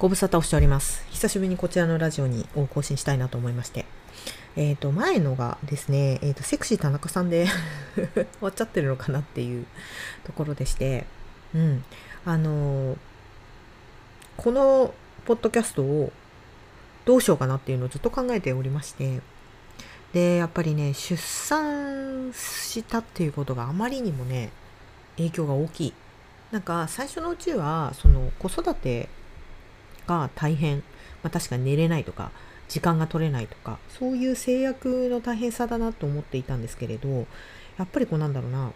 ご無沙汰をしております。久しぶりにこちらのラジオに更新したいなと思いまして、前のがですね、セクシー田中さんで終わっちゃってるのかなっていうところでして、このポッドキャストをどうしようかなっていうのをずっと考えておりまして、でやっぱりね、出産したっていうことがあまりにもね影響が大きい。なんか最初のうちはその子育てが大変、確かに寝れないとか時間が取れないとか、そういう制約の大変さだなと思っていたんですけれど、やっぱりこうなんだろうな、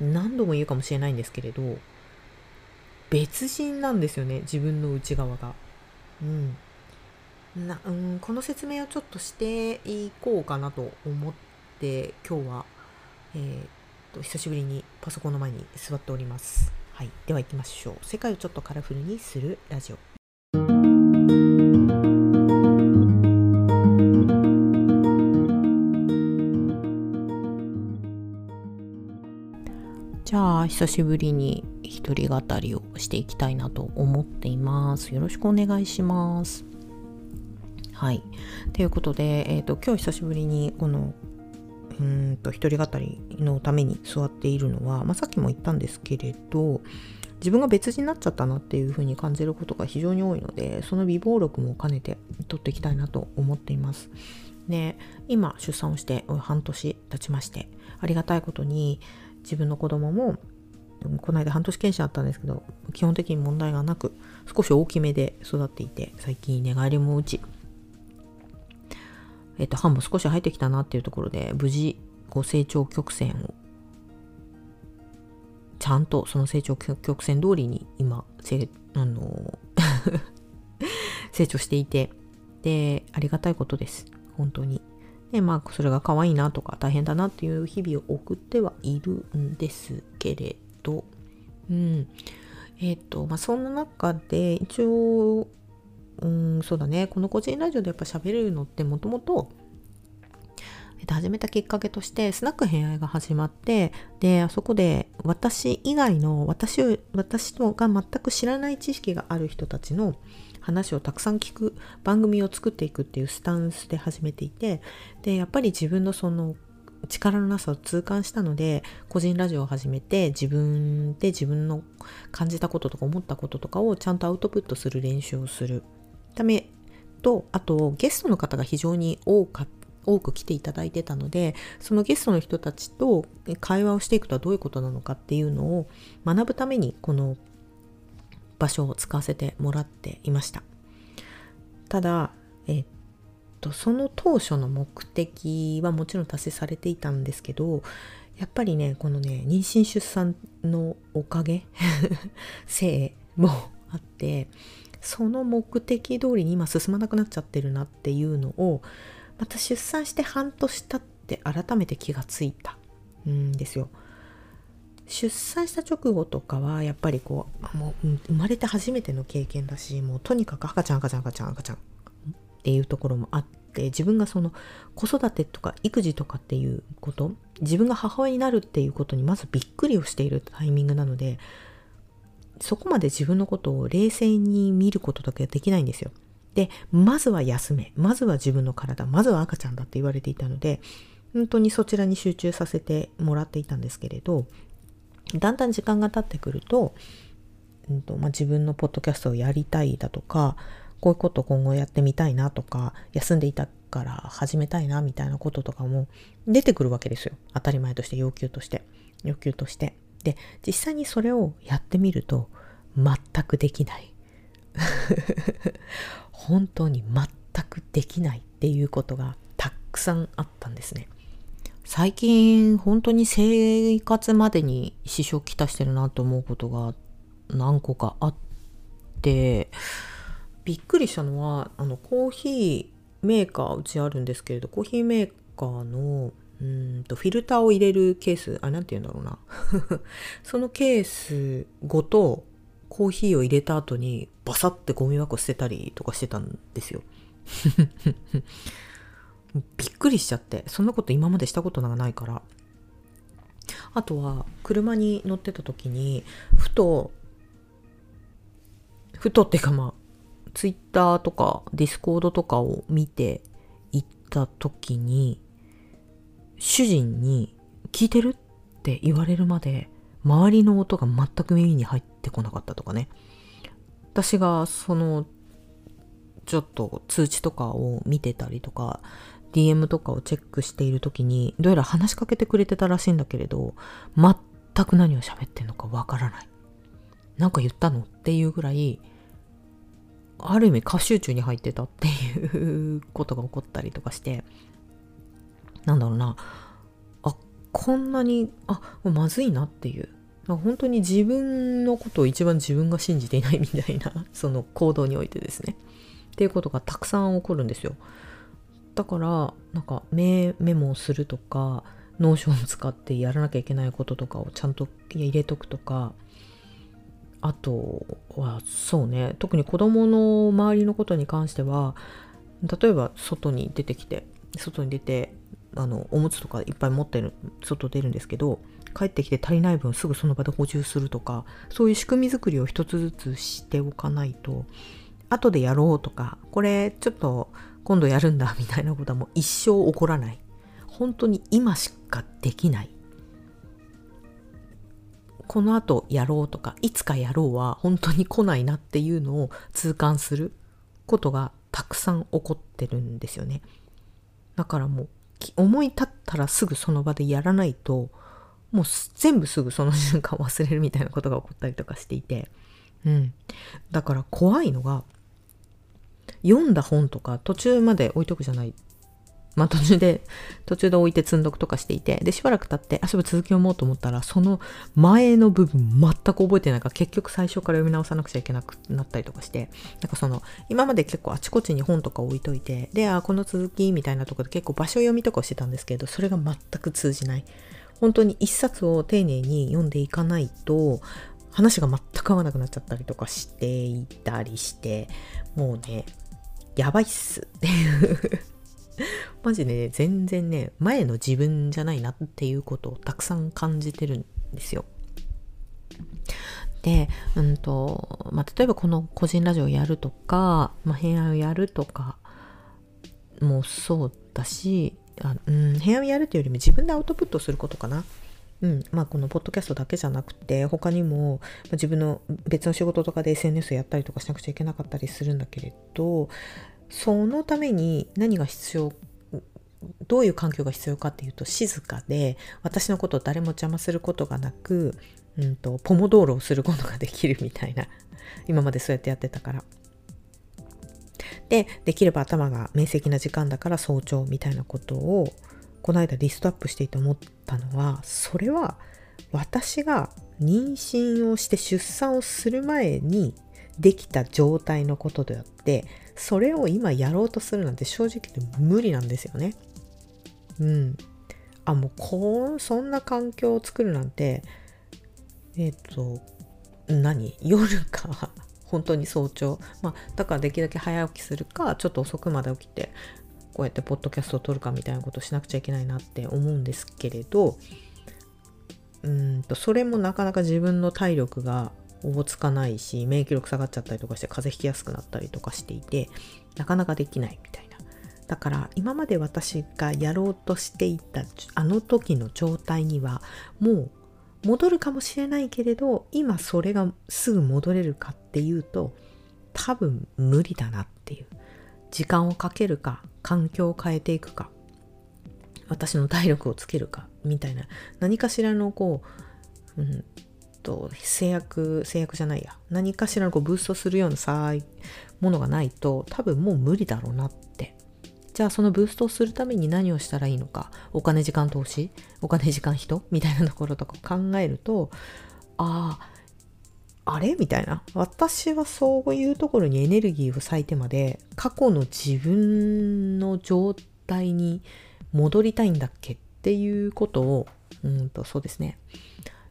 何度も言うかもしれないんですけれど、別人なんですよね、自分の内側が。この説明をちょっとしていこうかなと思って、今日は、久しぶりにパソコンの前に座っております。はい、では行きましょう。世界をちょっとカラフルにするラジオ。じゃあ久しぶりに一人語りをしていきたいなと思っています。よろしくお願いします。はい、ということで、今日久しぶりにこの一人語りのために座っているのは、さっきも言ったんですけれど、自分が別人になっちゃったなっていう風に感じることが非常に多いので、その備忘録も兼ねて取っていきたいなと思っています。で、今出産をして半年経ちまして、ありがたいことに自分の子供もこの間半年検診あったんですけど、基本的に問題がなく少し大きめで育っていて、最近寝返りも打ち、歯も少し入ってきたなっていうところで、無事こう成長曲線をちゃんと、その成長曲線通りに今成長していて、でありがたいことです本当に。でそれが可愛いなとか大変だなっていう日々を送ってはいるんですけれど、そんな中で一応そうだね、この個人ラジオでやっぱ喋るのってもともと始めたきっかけとして、スナック偏愛が始まって、であそこで私以外の私とが全く知らない知識がある人たちの話をたくさん聞く番組を作っていくっていうスタンスで始めていて、でやっぱり自分のその力のなさを痛感したので、個人ラジオを始めて自分の感じたこととか思ったこととかをちゃんとアウトプットする練習をするためと、あとゲストの方が非常に多く来ていただいてたので、そのゲストの人たちと会話をしていくとはどういうことなのかっていうのを学ぶために、この場所を使わせてもらっていました。ただその当初の目的はもちろん達成されていたんですけど、やっぱりね、このね、妊娠出産のおかげせいもあって、その目的通りに今進まなくなっちゃってるなっていうのを、また出産して半年経って改めて気がついたんですよ。出産した直後とかはやっぱりこう、もう生まれて初めての経験だし、もうとにかく赤ちゃんっていうところもあって、自分がその子育てとか育児とかっていうこと、自分が母親になるっていうことにまずびっくりをしているタイミングなので、そこまで自分のことを冷静に見ることだけはできないんですよ。でまずは休め、まずは自分の体、まずは赤ちゃんだって言われていたので、本当にそちらに集中させてもらっていたんですけれど、だんだん時間が経ってくると、自分のポッドキャストをやりたいだとか、こういうこと今後やってみたいなとか、休んでいたから始めたいなみたいなこととかも出てくるわけですよ。当たり前として、要求として。で、実際にそれをやってみると全くできない。本当に全くできないっていうことがたくさんあったんですね。最近本当に生活までに支障をきたしてるなと思うことが何個かあって、びっくりしたのは、コーヒーメーカー、うちあるんですけれど、コーヒーメーカーのフィルターを入れるケース、なんて言うんだろうなそのケースごとコーヒーを入れた後にバサッてゴミ箱捨てたりとかしてたんですよびっくりしちゃって、そんなこと今までしたことがないから。あとは車に乗ってた時にふとっていうかツイッターとかディスコードとかを見ていった時に、主人に聞いてるって言われるまで周りの音が全く耳に入ってこなかったとかね。私がそのちょっと通知とかを見てたりとか DM とかをチェックしている時に、どうやら話しかけてくれてたらしいんだけれど、全く何を喋ってんのかわからない、なんか言ったのっていうぐらい、ある意味過集中に入ってたっていうことが起こったりとかして、なんだろうな、こんなにまずいなっていう、本当に自分のことを一番自分が信じていないみたいな、その行動においてですねっていうことがたくさん起こるんですよ。だからなんかメモをするとか、ノーションを使ってやらなきゃいけないこととかをちゃんと入れとくとか、あとはそうね、特に子供の周りのことに関しては、例えば外に出ておむつとかいっぱい持ってる、外出るんですけど、帰ってきて足りない分すぐその場で補充するとか、そういう仕組み作りを一つずつしておかないと、後でやろうとか、これちょっと今度やるんだみたいなことはもう一生起こらない、本当に今しかできない、この後やろうとかいつかやろうは本当に来ないなっていうのを痛感することがたくさん起こってるんですよね。だからもう思い立ったらすぐその場でやらないと、もう全部すぐその瞬間忘れるみたいなことが起こったりとかしていて、だから怖いのが、読んだ本とか途中まで置いとくじゃない、途中で置いて積んどくとかしていて、でしばらく経ってそういえば続き読もうと思ったら、その前の部分全く覚えてないから、結局最初から読み直さなくちゃいけなくなったりとかして、なんかその今まで結構あちこちに本とか置いといて、でこの続きみたいなところで結構場所読みとかをしてたんですけど、それが全く通じない。本当に一冊を丁寧に読んでいかないと話が全く合わなくなっちゃったりとかしていたりして、もうね、やばいっすっていうマジね、全然ね、前の自分じゃないなっていうことをたくさん感じてるんですよ。で、例えばこの個人ラジオやるとか、偏愛をやるとかもそうだし、偏愛をやるというよりも自分でアウトプットすることかな。このポッドキャストだけじゃなくて、他にも自分の別の仕事とかで SNS やったりとかしなくちゃいけなかったりするんだけれど、そのために何が必要、どういう環境が必要かっていうと、静かで私のことを誰も邪魔することがなく、ポモドーロをすることができるみたいな、今までそうやってやってたから。で、できれば頭が明晰な時間だから早朝みたいなことをこの間リストアップしていて思ったのは、それは私が妊娠をして出産をする前にできた状態のことであって、それを今やろうとするなんて正直無理なんですよね。もうそんな環境を作るなんて、夜か本当に早朝、だからできるだけ早起きするか、ちょっと遅くまで起きてこうやってポッドキャストを撮るかみたいなことをしなくちゃいけないなって思うんですけれど、それもなかなか自分の体力がおぼつかないし、免疫力下がっちゃったりとかして風邪ひきやすくなったりとかしていて、なかなかできないみたいな。だから今まで私がやろうとしていたあの時の状態にはもう戻るかもしれないけれど、今それがすぐ戻れるかっていうと多分無理だなっていう。時間をかけるか、環境を変えていくか、私の体力をつけるかみたいな、何かしらの何かしらのブーストするようなものがないと多分もう無理だろうなって。じゃあそのブーストをするために何をしたらいいのか、お金時間人みたいなところとか考えると、あれみたいな、私はそういうところにエネルギーを割いてまで過去の自分の状態に戻りたいんだっけっていうことをそうですね、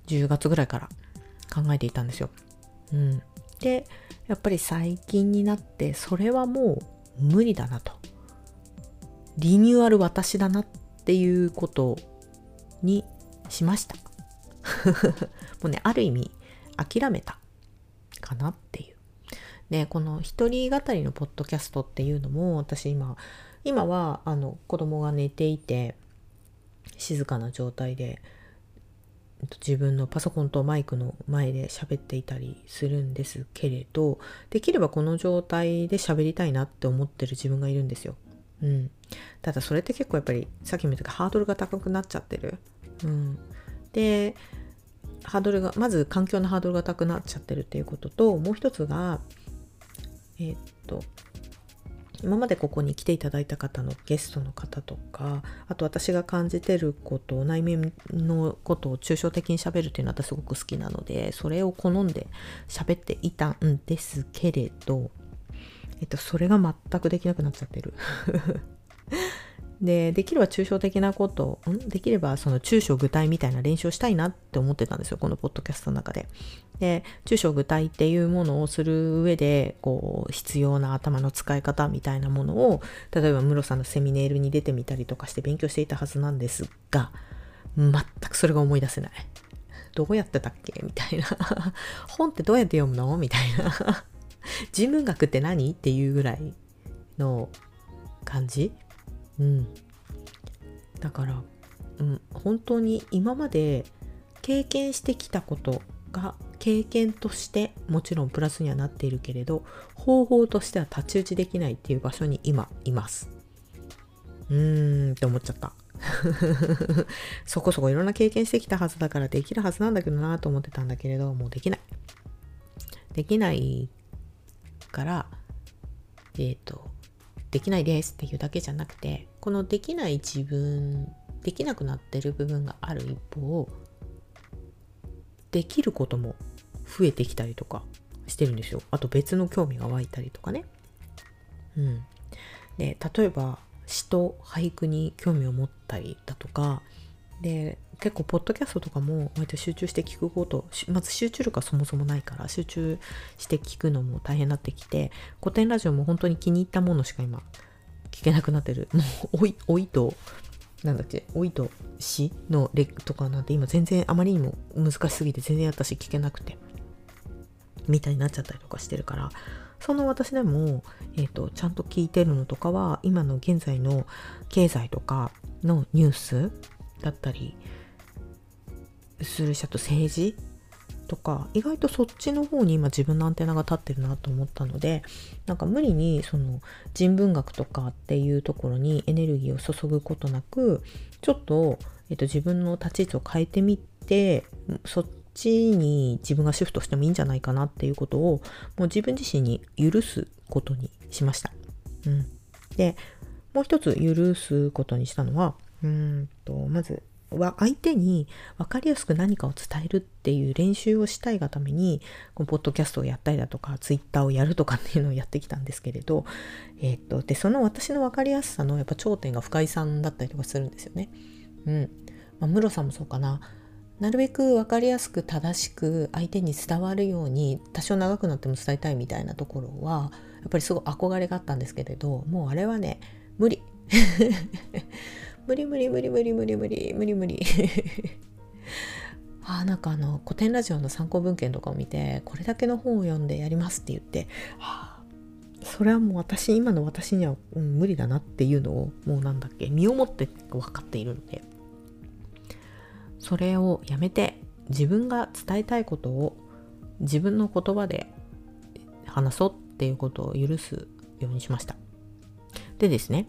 10月ぐらいから考えていたんですよ。で、やっぱり最近になってそれはもう無理だなと、リニューアル私だなっていうことにしましたもうね、ある意味諦めたかなっていう。で、この一人語りのポッドキャストっていうのも、私今は子供が寝ていて静かな状態で自分のパソコンとマイクの前で喋っていたりするんですけれど、できればこの状態で喋りたいなって思ってる自分がいるんですよ。うん、ただそれって結構やっぱりさっきも言ったけどハードルが高くなっちゃってる。うん、でハードルがまず環境のハードルが高くなっちゃってるっていうことと、もう一つが今までここに来ていただいた方のゲストの方とか、あと私が感じてること、内面のことを抽象的に喋るっていうのは私すごく好きなので、それを好んで喋っていたんですけれど、それが全くできなくなっちゃってる。できれば抽象的なことを、できればその抽象具体みたいな練習をしたいなって思ってたんですよ、このポッドキャストの中で。で、抽象具体っていうものをする上で、こう、必要な頭の使い方みたいなものを、例えばムロさんのセミネイルに出てみたりとかして勉強していたはずなんですが、全くそれが思い出せない。どうやってたっけみたいな。本ってどうやって読むのみたいな。人文学って何っていうぐらいの感じ。うん、だから、本当に今まで経験してきたことが経験としてもちろんプラスにはなっているけれど、方法としては太刀打ちできないっていう場所に今います。って思っちゃった。そこそこいろんな経験してきたはずだからできるはずなんだけどなと思ってたんだけれど、もうできないからできないですっていうだけじゃなくて、このできない自分、できなくなってる部分がある一方、できることも増えてきたりとかしてるんですよ。あと別の興味が湧いたりとかね。うん。で、例えば詩と俳句に興味を持ったりだとか、で、結構ポッドキャストとかも割と集中して聞くこと、まず集中力がそもそもないから集中して聞くのも大変になってきて、古典ラジオも本当に気に入ったものしか今聞けなくなってる。もう老いと詩のレとかなんて今全然あまりにも難しすぎて全然私聞けなくてみたいになっちゃったりとかしてるから、その私でも、ちゃんと聞いてるのとかは今の現在の経済とかのニュースだったりするし、あと政治とか意外とそっちの方に今自分のアンテナが立ってるなと思ったので、なんか無理にその人文学とかっていうところにエネルギーを注ぐことなく、ちょっと、自分の立ち位置を変えてみて、そっちに自分がシフトしてもいいんじゃないかなっていうことをもう自分自身に許すことにしました。うん、でもう一つ許すことにしたのは、まずは相手に分かりやすく何かを伝えるっていう練習をしたいがために、このポッドキャストをやったりだとかツイッターをやるとかっていうのをやってきたんですけれど、でその私の分かりやすさのやっぱ頂点が深井さんだったりとかするんですよね。ムロさんもそうかな。なるべく分かりやすく正しく相手に伝わるように多少長くなっても伝えたいみたいなところはやっぱりすごい憧れがあったんですけれど、もうあれはね無理。無理。なんか古典ラジオの参考文献とかを見て、これだけの本を読んでやりますって言って、それはもう今の私には、無理だなっていうのをもう身をもって分かっているので、それをやめて自分が伝えたいことを自分の言葉で話そうっていうことを許すようにしました。でですね。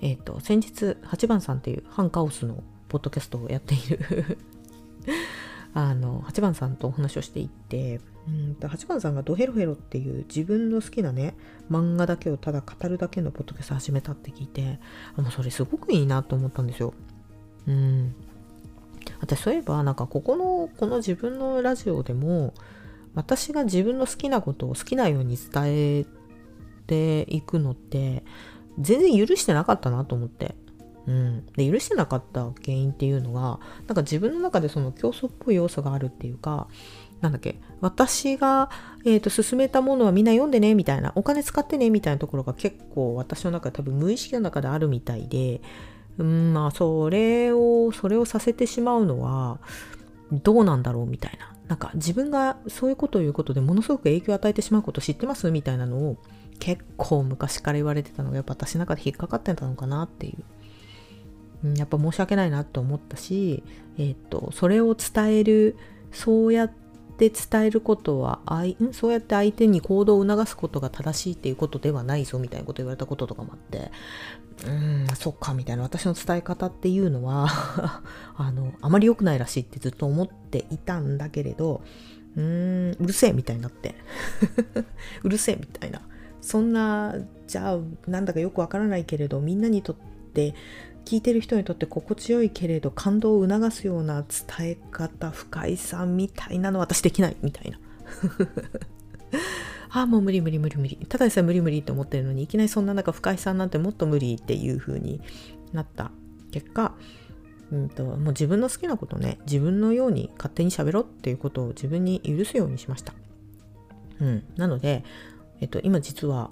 先日8番さんっていう半カオスのポッドキャストをやっている8番さんとお話をしていて、8番さんがドヘロヘロっていう自分の好きなね漫画だけをただ語るだけのポッドキャスト始めたって聞いて、もうそれすごくいいなと思ったんですよ。私そういえばこの自分のラジオでも私が自分の好きなことを好きなように伝えていくのって全然許してなかったなと思って、で許してなかった原因っていうのが自分の中でその競争っぽい要素があるっていうか、私が、勧めたものはみんな読んでねみたいな、お金使ってねみたいなところが結構私の中で多分無意識の中であるみたいで、それをさせてしまうのはどうなんだろうみたいな、なんか自分がそういうことを言うことでものすごく影響を与えてしまうこと知ってますみたいなのを結構昔から言われてたのがやっぱ私の中で引っかかってたのかなっていう、やっぱ申し訳ないなと思ったし、それを伝える、そうやって伝えることはそうやって相手に行動を促すことが正しいっていうことではないぞみたいなこと言われたこととかもあって、そっかみたいな、私の伝え方っていうのはあまり良くないらしいってずっと思っていたんだけれど、うるせえみたいになってうるせえみたいな、そんなじゃあなんだかよくわからないけれどみんなにとって、聞いてる人にとって心地よいけれど感動を促すような伝え方、不快さみたいなの私できないみたいなああもう無理、ただでさえ無理って思ってるのに、いきなりそんな中不快さなんてもっと無理っていう風になった結果、もう自分の好きなことね、自分のように勝手に喋ろっていうことを自分に許すようにしました。なので、今実は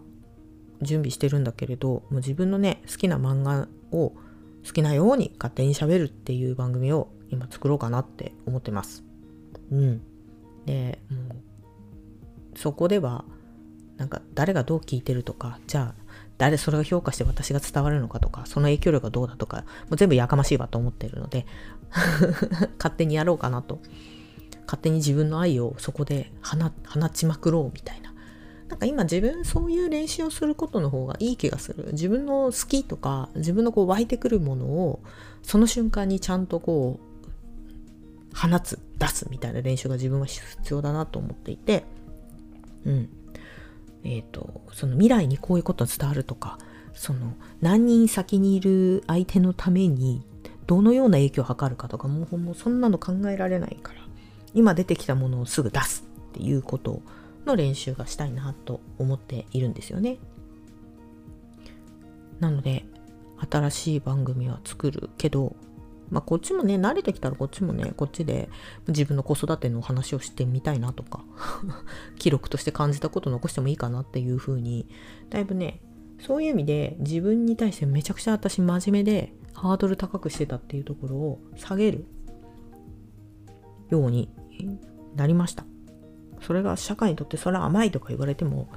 準備してるんだけれど、もう自分のね好きな漫画を好きなように勝手に喋るっていう番組を今作ろうかなって思ってます。で、そこではなんか誰がどう聞いてるとか、じゃあ誰それを評価して私が伝わるのかとか、その影響力がどうだとか、もう全部やかましいわと思ってるので勝手にやろうかなと、勝手に自分の愛をそこで放ちまくろうみたいな。なんか今自分そういう練習をすることの方がいい気がする。自分の好きとか自分のこう湧いてくるものをその瞬間にちゃんとこう放つ、出すみたいな練習が自分は必要だなと思っていて、その未来にこういうことが伝わるとか、その何人先にいる相手のためにどのような影響を図るかとか、もうそんなの考えられないから、今出てきたものをすぐ出すっていうことをの練習がしたいなと思っているんですよね。なので新しい番組は作るけど、こっちもね慣れてきたらこっちで自分の子育ての話をしてみたいなとか記録として感じたことを残してもいいかなっていう風に、だいぶねそういう意味で自分に対してめちゃくちゃ私真面目でハードル高くしてたっていうところを下げるようになりました。それが社会にとってそれは甘いとか言われても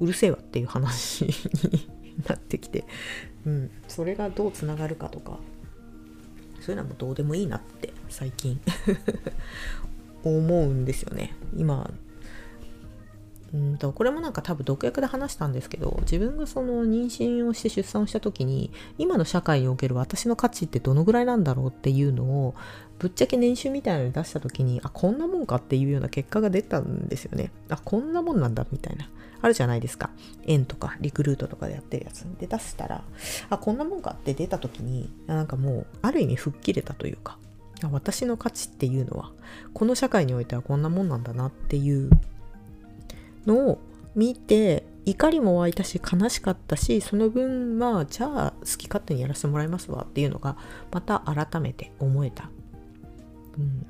うるせえわっていう話になってきて、それがどうつながるかとかそういうのはもうどうでもいいなって最近思うんですよね。今これもなんか多分毒薬で話したんですけど、自分がその妊娠をして出産をした時に今の社会における私の価値ってどのぐらいなんだろうっていうのをぶっちゃけ年収みたいなのに出した時に、あこんなもんかっていうような結果が出たんですよね。あこんなもんなんだみたいな、あるじゃないですか、縁とかリクルートとかでやってるやつで出したら、あこんなもんかって出た時になんかもうある意味吹っ切れたというか、私の価値っていうのはこの社会においてはこんなもんなんだなっていうのを見て、怒りも湧いたし悲しかったし、その分じゃあ好き勝手にやらせてもらいますわっていうのがまた改めて思えた。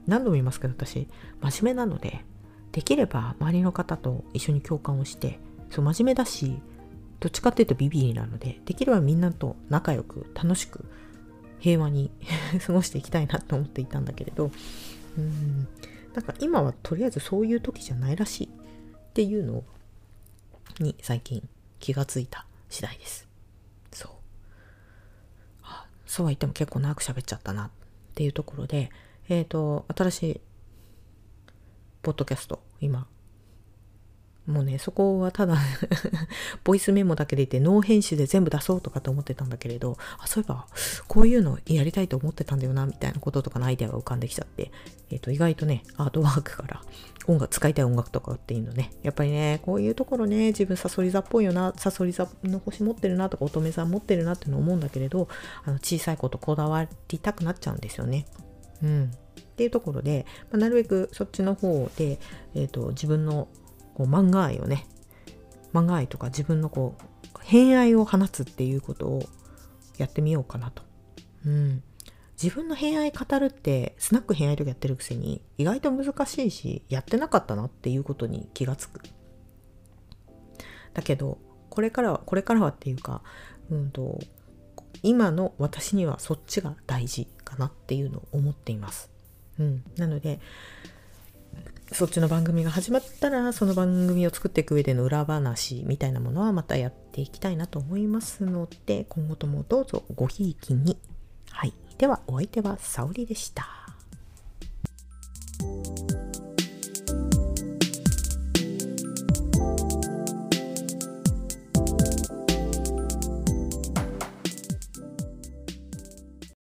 何度も言いますけど私真面目なので、できれば周りの方と一緒に共感をして、そう真面目だしどっちかっていうとビビりなので、できればみんなと仲良く楽しく平和に過ごしていきたいなと思っていたんだけれど、なんか今はとりあえずそういう時じゃないらしいっていうのに最近気がついた次第です。そうは言っても結構長く喋っちゃったなっていうところで、新しいポッドキャスト、今もうねそこはただボイスメモだけでいてノー編集で全部出そうとかと思ってたんだけれど、そういえばこういうのやりたいと思ってたんだよなみたいなこととかのアイデアが浮かんできちゃって、意外とねアートワークから使いたい音楽とかっていうのね、やっぱりねこういうところね自分さそり座っぽいよな、さそり座の星持ってるなとか乙女座持ってるなっていうの思うんだけれど、小さいことこだわりたくなっちゃうんですよね。っていうところで、なるべくそっちの方で、自分のこう漫画愛をね、漫画愛とか自分のこう偏愛を放つっていうことをやってみようかなと。自分の偏愛語るってスナック偏愛とかやってるくせに意外と難しいし、やってなかったなっていうことに気がつく。だけどこれからはっていうか、今の私にはそっちが大事かなっていうのを思っています。なのでそっちの番組が始まったら、その番組を作っていく上での裏話みたいなものはまたやっていきたいなと思いますので、今後ともどうぞごひいきに。はい、ではお相手はさおりでした。